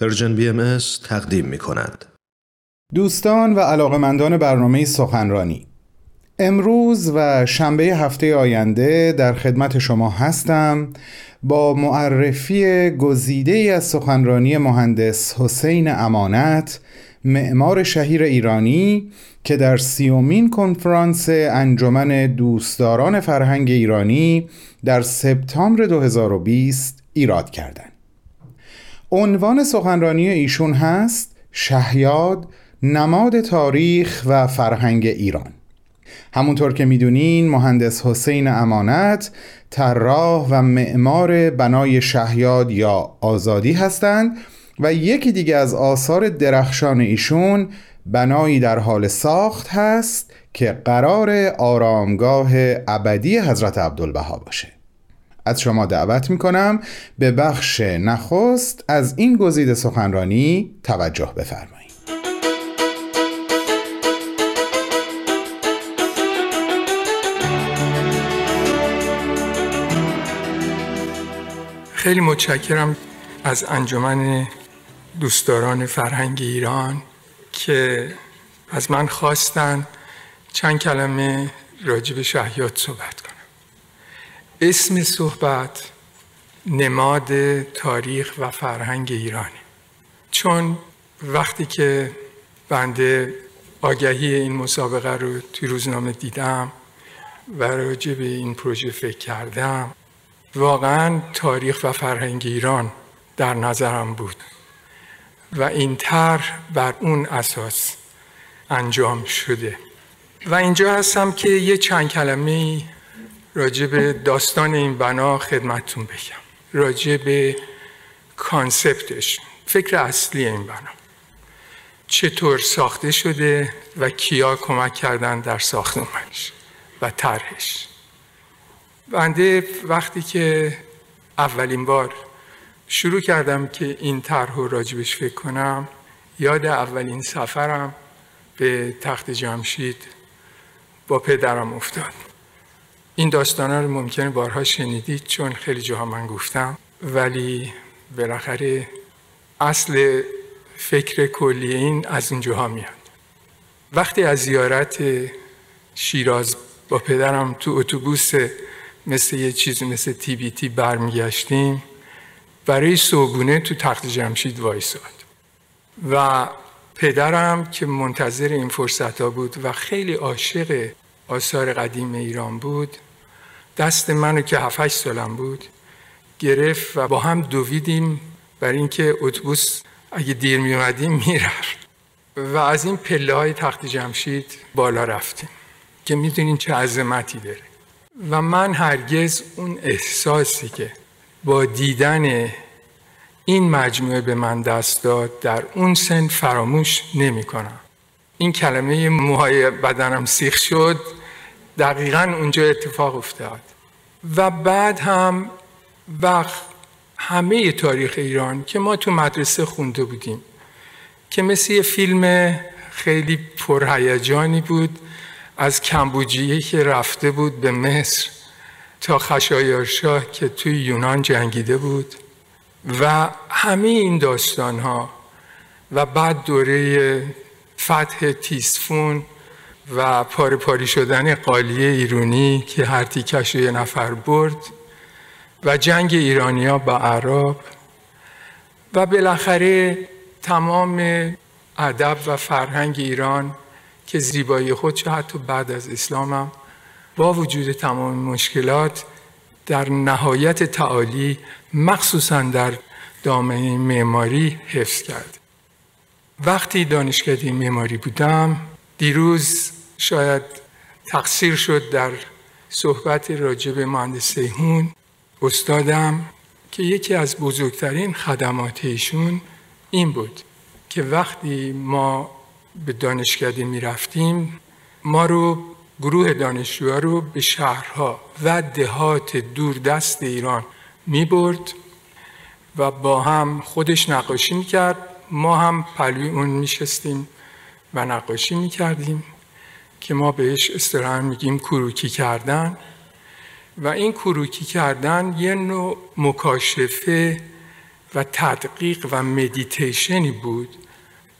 پرژن BMS تقدیم می‌کند. دوستان و علاقه‌مندان برنامه سخنرانی، امروز و شنبه هفته آینده در خدمت شما هستم با معرفی گزیده‌ای از سخنرانی مهندس حسین امانت، معمار شهیر ایرانی، که در 30مین کنفرانس انجمن دوستداران فرهنگ ایرانی در سپتامبر 2020 ایراد کردند. عنوان سخنرانی ایشون هست شهیاد، نماد تاریخ و فرهنگ ایران. همونطور که میدونین مهندس حسین امانت طراح و معمار بنای شهیاد یا آزادی هستند و یکی دیگه از آثار درخشان ایشون بنایی در حال ساخت هست که قرار آرامگاه ابدی حضرت عبدالبها باشه. از شما دعوت میکنم به بخش نخست از این گزیده سخنرانی توجه بفرمایید. خیلی متشکرم از انجمن دوستداران فرهنگ ایران که از من خواستن چند کلمه راجع به شهیاد صحبت کنم. اسم صحبت نماد تاریخ و فرهنگ ایرانه، چون وقتی که بنده آگهی این مسابقه رو توی روزنامه دیدم و راجع به این پروژه فکر کردم، واقعاً تاریخ و فرهنگ ایران در نظرم بود و این طرح بر اون اساس انجام شده. و اینجا هستم که یه چند کلمه راجع به داستان این بنا خدمتتون بگم، راجع به کانسپتش، فکر اصلی این بنا چطور ساخته شده و کیا کمک کردن در ساختمانش و طرحش. بنده وقتی که اولین بار شروع کردم که این طرح رو راجبش فکر کنم، یاد اولین سفرم به تخت جمشید با پدرم افتاد. این داستانا رو ممکنه بارها شنیدید چون خیلی جاها من گفتم، ولی بالاخره اصل فکر کلی این از اونجاها میاد. وقتی از زیارت شیراز با پدرم تو اتوبوس مثل یه چیز مثل TBT برمیگشتیم، برای صبحونه تو تخت جمشید وایساد و پدرم که منتظر این فرصت‌ها بود و خیلی عاشق آثار قدیم ایران بود، دست منو که 7-8 سالم بود گرفت و با هم دویدیم برای اینکه اتوبوس اگه دیر میومدیم میرفت و از این پله‌های تخت جمشید بالا رفتیم که میدونین چه عظمتی داره. و من هرگز اون احساسی که با دیدن این مجموعه به من دست داد در اون سن فراموش نمی کنم. این کلمه موهای بدنم سیخ شد دقیقاً اونجا اتفاق افتاد. و بعد هم وقت همه تاریخ ایران که ما تو مدرسه خونده بودیم که مثل یه فیلم خیلی پرهیجانی بود، از کمبوجیه که رفته بود به مصر تا خشایارشاه که توی یونان جنگیده بود و همه این داستانها و بعد دوره فتح تیسفون و پاره پاری شدن قالیه ایرانی که هر تیکش یه نفر برد و جنگ ایرانیا با عرب و بالاخره تمام ادب و فرهنگ ایران که زیبایی خودش حتی بعد از اسلام هم با وجود تمام مشکلات در نهایت تعالی مخصوصاً در دامنه معماری حفظ کرد. وقتی دانشکده معماری بودم، دیروز شاید تقصیر شد در صحبت راجع به مهندس سیحون استادم که یکی از بزرگترین خدمات ایشون این بود که وقتی ما به دانشکده می رفتیم، ما رو گروه دانشجوها رو به شهرها و دهات دوردست ایران می برد و با هم خودش نقاشی می کرد، ما هم پلوی اون می شستیم و نقاشی می کردیم که ما بهش اصطلاحاً می گیم کروکی کردن. و این کروکی کردن یه نوع مکاشفه و تدقیق و مدیتیشنی بود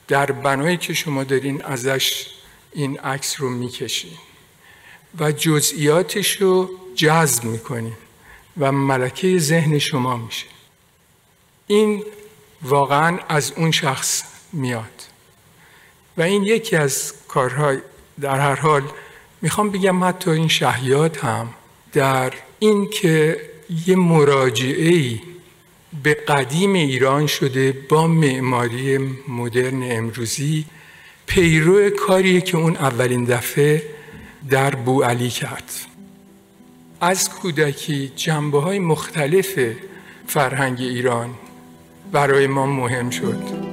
در بنایی که شما دارین ازش این عکس رو میکشین و جزئیاتش رو جذب میکنین و ملکه ذهن شما میشه. این واقعا از اون شخص میاد و این یکی از کارهای در هر حال میخوام بگم حتی این شهیاد هم در این که یه مراجعه‌ای به قدیم ایران شده با معماری مدرن امروزی پیرو کاریه که اون اولین دفعه در بوعلی کرد. از کودکی جنبه‌های مختلف فرهنگ ایران برای ما مهم شد.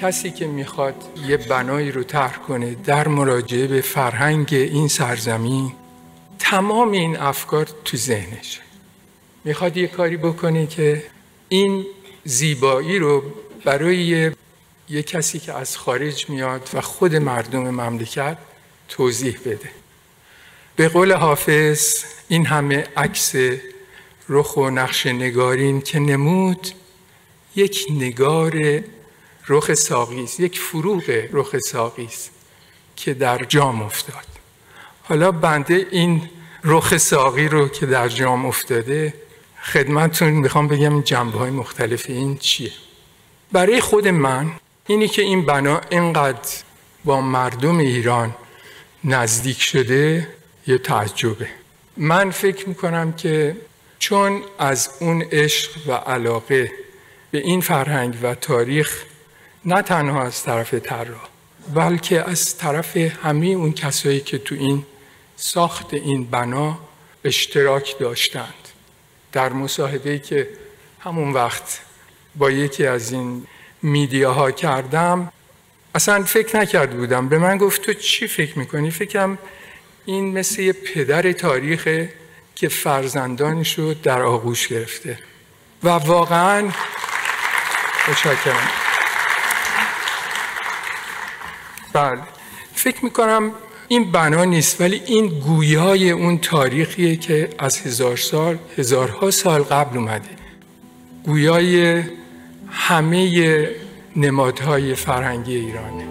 کسی که میخواد یه بنایی رو طرح کنه در مراجعه به فرهنگ این سرزمین، تمام این افکار تو ذهنشه. میخواد یه کاری بکنه که این زیبایی رو برای یه کسی که از خارج میاد و خود مردم مملکت توضیح بده. به قول حافظ این همه عکس رخ و نقش نگارین که نمود، یک نگار رخ ساقیست، یک فروغ رخ ساقیست که در جام افتاد. حالا بنده این رخ ساقی رو که در جام افتاده خدمتتون میخوام بگم جنبه‌های مختلف این چیه. برای خود من اینی که این بنا اینقدر با مردم ایران نزدیک شده یه تعجبه. من فکر میکنم که چون از اون عشق و علاقه به این فرهنگ و تاریخ نه تنها از طرف طراح بلکه از طرف همه اون کسایی که تو این ساخت این بنا اشتراک داشتند. در مصاحبه‌ای که همون وقت با یکی از این میدیاها کردم اصلا فکر نکرده بودم. به من گفت تو چی فکر میکنی؟ فکرم این مثل یه پدر تاریخه که فرزندانش رو در آغوش گرفته و واقعا متشکرم. بله. فکر میکنم این بنا نیست ولی این گویای اون تاریخیه که از هزارها سال قبل اومده، گویای همه نمادهای فرهنگی ایرانه.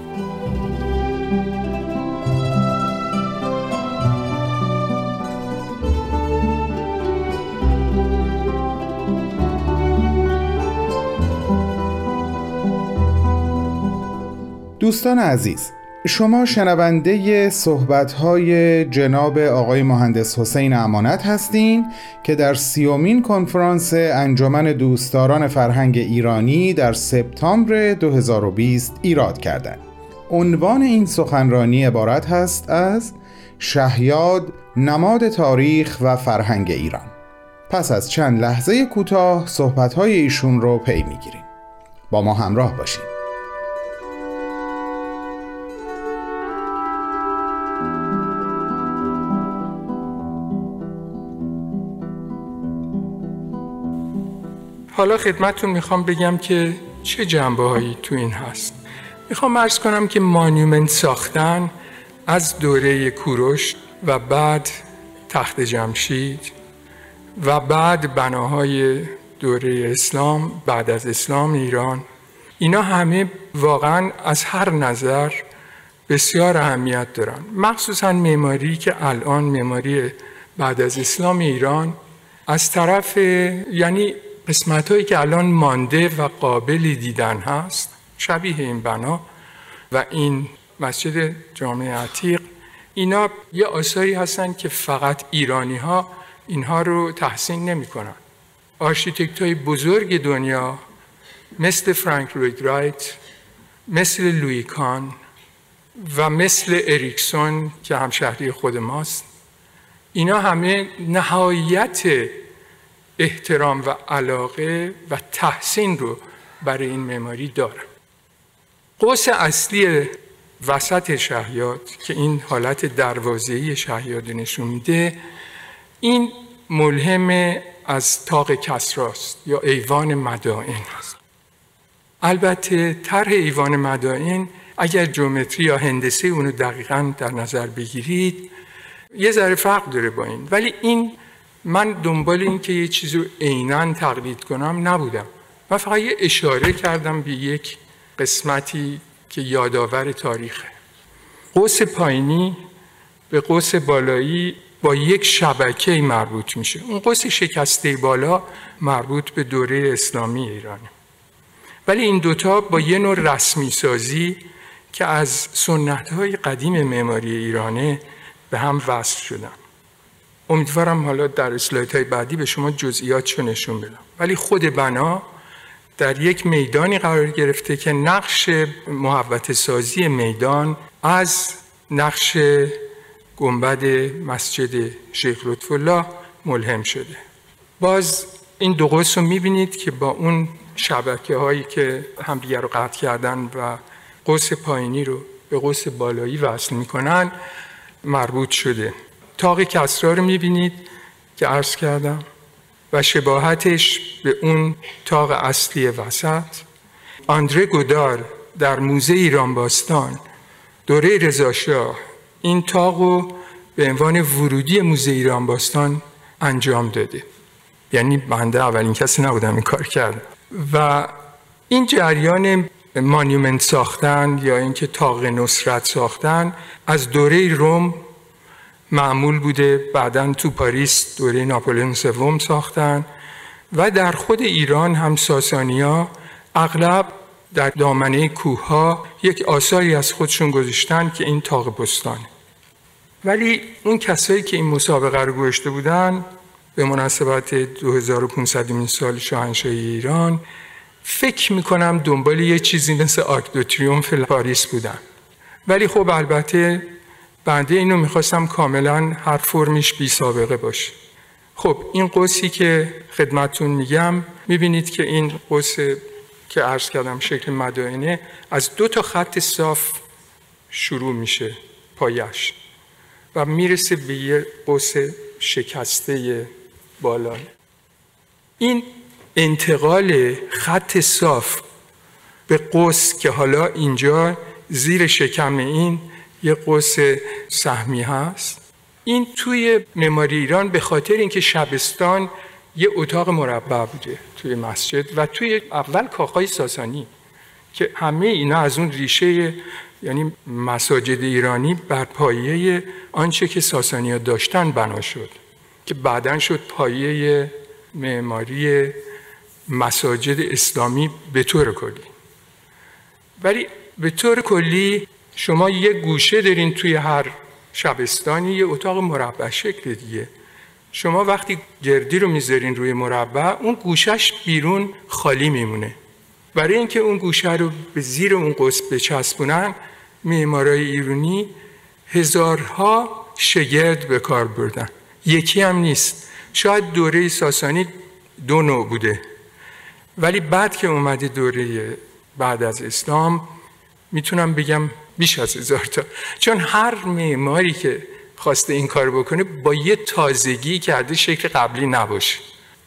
دوستان عزیز، شما شنونده صحبت‌های جناب آقای مهندس حسین امانت هستین که در 30مین کنفرانس انجمن دوستداران فرهنگ ایرانی در سپتامبر 2020 ایراد کردند. عنوان این سخنرانی عبارت هست از شهیاد، نماد تاریخ و فرهنگ ایران. پس از چند لحظه کوتاه صحبت‌های ایشون رو پی می‌گیریم. با ما همراه باشید. حالا خدمتتون میخوام بگم که چه جنبه‌هایی تو این هست. میخوام عرض کنم که مانیومنت ساختن از دوره کوروش و بعد تخت جمشید و بعد بناهای دوره اسلام، بعد از اسلام ایران، اینا همه واقعا از هر نظر بسیار اهمیت دارن. مخصوصا معماری که الان معماری بعد از اسلام ایران از طرف یعنی قسمت هایی که الان مانده و قابل دیدن هست شبیه این بنا و این مسجد جامع عتیق، اینا یه آثاری هستن که فقط ایرانی ها اینها رو تحسین نمی کنن. آرشیتکت های بزرگ دنیا مثل فرانک لوید رایت، مثل لوی کان و مثل اریکسون که همشهری خود ماست، اینا همه نهایت احترام و علاقه و تحسین رو برای این معماری دارم. قوس اصلی وسط شهیاد که این حالت دروازه‌ای شهیاد نشون میده، این ملهم از طاق کسراست یا ایوان مدائن است. البته طرح ایوان مدائن اگر جیومتری یا هندسه اونو دقیقاً در نظر بگیرید یه ذره فرق داره با این، ولی این من دنبال این که یه چیز رو عیناً تقلید کنم نبودم. من فقط یه اشاره کردم به یک قسمتی که یادآور تاریخه. قوس پایینی به قوس بالایی با یک شبکه مربوط میشه. اون قوس شکسته بالا مربوط به دوره اسلامی ایرانه، ولی این دوتا با یه نوع رسمی سازی که از سنت‌های قدیم معماری ایرانه به هم وصل شدن. امیدوارم حالا در اسلایدهای بعدی به شما جزئیاتشو نشون بدم. ولی خود بنا در یک میدانی قرار گرفته که نقش محوطه سازی میدان از نقش گنبد مسجد شیخ لطف الله ملهم شده. باز این دو قوس رو می‌بینید که با اون شبکه‌هایی که همدیگر رو قطع کردن و قوس پایینی رو به قوس بالایی وصل می‌کنن مربوط شده. طاق کسری رو می‌بینید که عرض کردم و شباهتش به اون طاق اصلی وسط. آندره گودار در موزه ایران باستان دوره رضاشاه این طاق رو به عنوان ورودی موزه ایران باستان انجام داده، یعنی بنده اولین کسی نبودم این کار کردم. و این جریان مانیومنت ساختن یا اینکه طاق نصرت ساختن از دوره روم معمول بوده، بعداً تو پاریس دوره ناپلئون سوم ساختن و در خود ایران هم ساسانی‌ها اغلب در دامنه کوه‌ها یک آثاری از خودشون گذاشتن که این طاق بستانه. ولی اون کسایی که این مسابقه رو گذاشته بودن به مناسبت 2500 سال شاهنشاهی ایران فکر میکنم دنبال یه چیزی مثل آرک دو تریومف پاریس بودن. ولی خب البته بنده اینو میخواستم کاملا هر فرمیش بی سابقه باشه. خب این قوسی که خدمتون میگم میبینید که این قوس که عرض کردم شکل مدائنه از 2 تا خط صاف شروع میشه پایش و میرسه به یه قوس شکسته بالا. این انتقال خط صاف به قوس که حالا اینجا زیر شکم این یه قوس سهمی هست، این توی معماری ایران به خاطر اینکه شبستان یه اتاق مربع بوده توی مسجد و توی اول کاخهای ساسانی که همه اینا از اون ریشه، یعنی مساجد ایرانی بر پایه آنچه که ساسانی‌ها داشتن بنا شد که بعداً شد پایه معماری مساجد اسلامی به طور کلی. ولی به طور کلی شما یه گوشه دارین توی هر شبستانی یه اتاق مربع شکل دیگه. شما وقتی گردی رو میذارین روی مربع اون گوشش بیرون خالی میمونه. برای اینکه اون گوشه رو به زیر اون قوس بچسبونن معمارای ایرانی هزارها شگرد به کار بردن، یکی هم نیست. شاید دوره ساسانی 2 نوع بوده، ولی بعد که اومده دوره بعد از اسلام میتونم بگم بیش از 1000 تا، چون هر معماری که خواسته این کار بکنه با یه تازگی کرده شکل قبلی نباشه.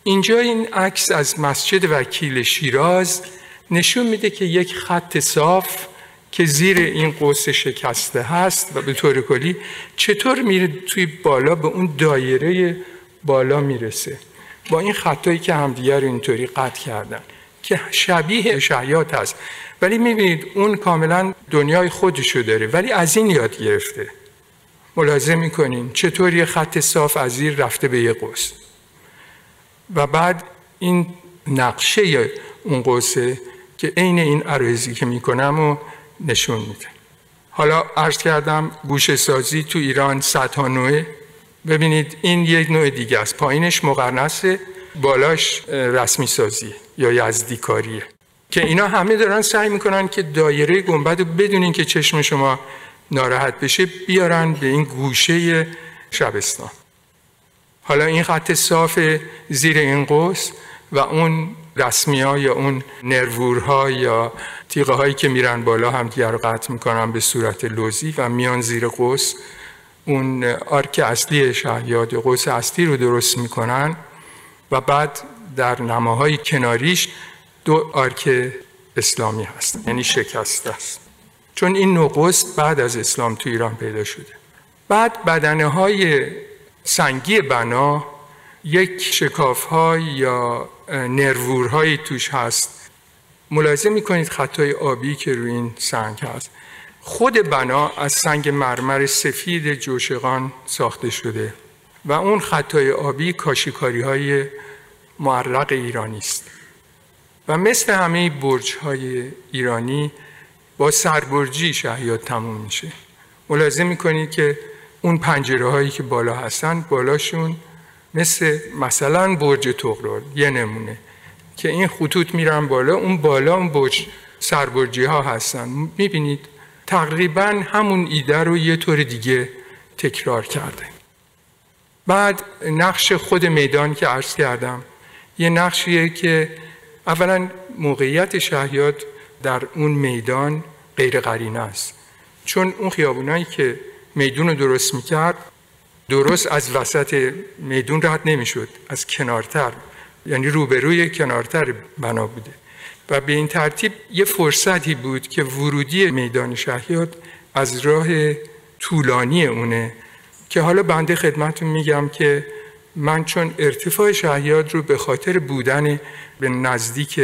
اینجا این عکس از مسجد وکیل شیراز نشون میده که یک خط صاف که زیر این قوس شکسته هست و به طور کلی چطور میره توی بالا به اون دایره بالا میرسه با این خطایی که همدیگر اینطوری قطع کردن که شبیه شهیاد هست. ولی میبینید اون کاملا دنیای خودشو داره، ولی از این یاد گرفته. ملاحظه میکنین چطور یه خط صاف از زیر رفته به یه قوس و بعد این نقشه اون قوسه که عین این عرضی که میکنم و نشون میده. حالا عرض کردم گوشه سازی تو ایران 100 نوعه. ببینید این یک نوع دیگه است، پایینش مقرنسه، بالاش رسمی سازی یا یزدیکاریه که اینا همه دارن سعی میکنن که دایره گنبد رو بدون اینکه چشم شما ناراحت بشه بیارن به این گوشه شبستان. حالا این خط صاف زیر این قوس و اون رسمی ها یا اون نرورها یا تیغه هایی که میرن بالا هم دیگر رو قطع میکنن به صورت لوزی و میان زیر قوس. اون آرک اصلی شهیاد یا قوس اصلی رو درست میکنن و بعد در نماهای کناریش 2 آرک اسلامی هست، یعنی شکسته است، چون این نوع قوس بعد از اسلام تو ایران پیدا شده. بعد بدنه‌های سنگی بنا یک شکاف‌های یا نروورهایی توش هست. ملاحظه می‌کنید خطای آبی که روی این سنگ هست. خود بنا از سنگ مرمر سفید جوشقان ساخته شده و اون خطای آبی کاشیکاری‌های معرق ایرانی است. و مثل همه برج‌های ایرانی با سربرجی شهیاد تموم میشه. ملاحظه می‌کنید که اون پنجره‌هایی که بالا هستن بالاشون مثلا برج طغرل یه نمونه که این خطوط میرن بالا، اون بالا اون برج سربرجی‌ها هستن. می‌بینید تقریبا همون ایده رو یه طور دیگه تکرار کرده. بعد نقش خود میدان که عرض کردم یه نقشیه که اولا موقعیت شهیاد در اون میدان غیر قرینه است، چون اون خیابونایی که میدون رو درست میکرد درست از وسط میدون رد نمیشد، از کنارتر یعنی روبروی کنارتر بنا بوده و به این ترتیب یه فرصتی بود که ورودی میدان شهیاد از راه طولانی اونه که حالا بنده خدمتون میگم که من چون ارتفاع شهیاد رو به خاطر بودن به نزدیک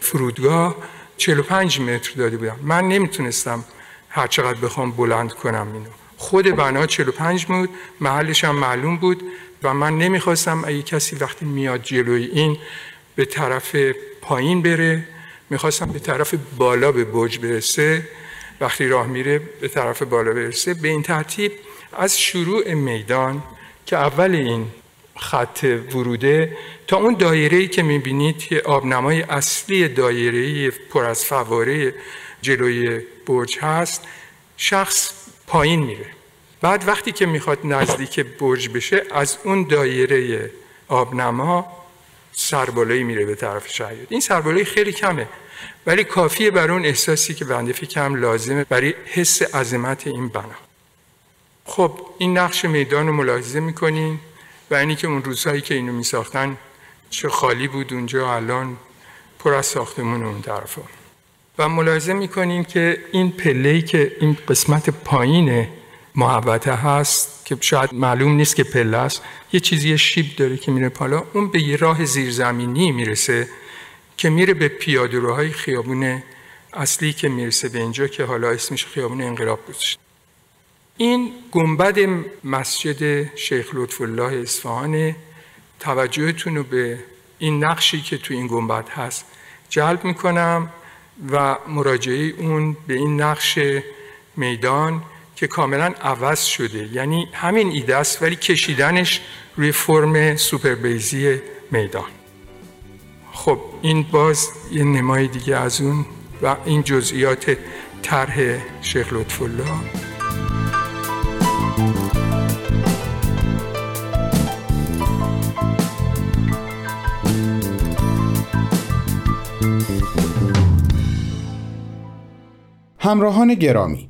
فرودگاه 45 متر داده بودم، من نمیتونستم هر چقدر بخوام بلند کنم اینو. خود بنا 45 بود، محلش هم معلوم بود و من نمیخواستم اگه کسی وقتی میاد جلوی این به طرف پایین بره، میخواستم به طرف بالا به برج برسه، وقتی راه میره به طرف بالا برسه. به این ترتیب از شروع میدان که اول این خط وروده تا اون دایره‌ای که میبینید که آبنمای اصلی دایره‌ای پر از فواره جلوی برج هست، شخص پایین میره. بعد وقتی که میخواد نزدیک برج بشه از اون دایره آبنما سربالایی میره به طرف شهیاد. این سربالایی خیلی کمه ولی کافیه برای اون احساسی که بنده فکرم لازمه برای حس عظمت این بنا. خب این نقش میدان رو ملاحظه میکنین و اینی که اون روزهایی که اینو میساختن چه خالی بود اونجا، الان پر از ساختمون اون طرفا. و ملاحظه میکنیم که این پله‌ای که این قسمت پایین محوطه هست که شاید معلوم نیست که پله است، یه چیزی شیب داره که میره بالا، اون به یه راه زیرزمینی میرسه که میره به پیاده‌روهای خیابون اصلی که میرسه به اینجا که حالا اسمش خیابون انقلاب گذاشته. این گنبد مسجد شیخ لطف الله اصفهان، توجهتون رو به این نقشی که تو این گنبد هست جلب میکنم و مراجعه اون به این نقش میدان که کاملا عوض شده، یعنی همین ایده است ولی کشیدنش روی فرم سوپر بیزی میدان. خب این باز یه نمای دیگه از اون و این جزئیات طرح شیخ لطف الله. همراهان گرامی،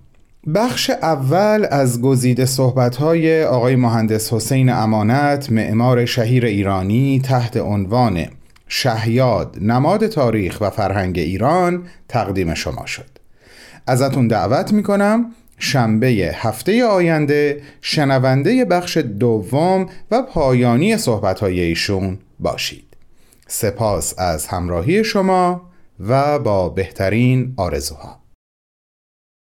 بخش اول از گزیده صحبت‌های آقای مهندس حسین امانت، معمار شهیر ایرانی، تحت عنوان شهیاد، نماد تاریخ و فرهنگ ایران تقدیم شما شد. ازتون دعوت می‌کنم شنبه هفته آینده شنونده بخش دوم و پایانی صحبت‌های ایشون باشید. سپاس از همراهی شما و با بهترین آرزوها.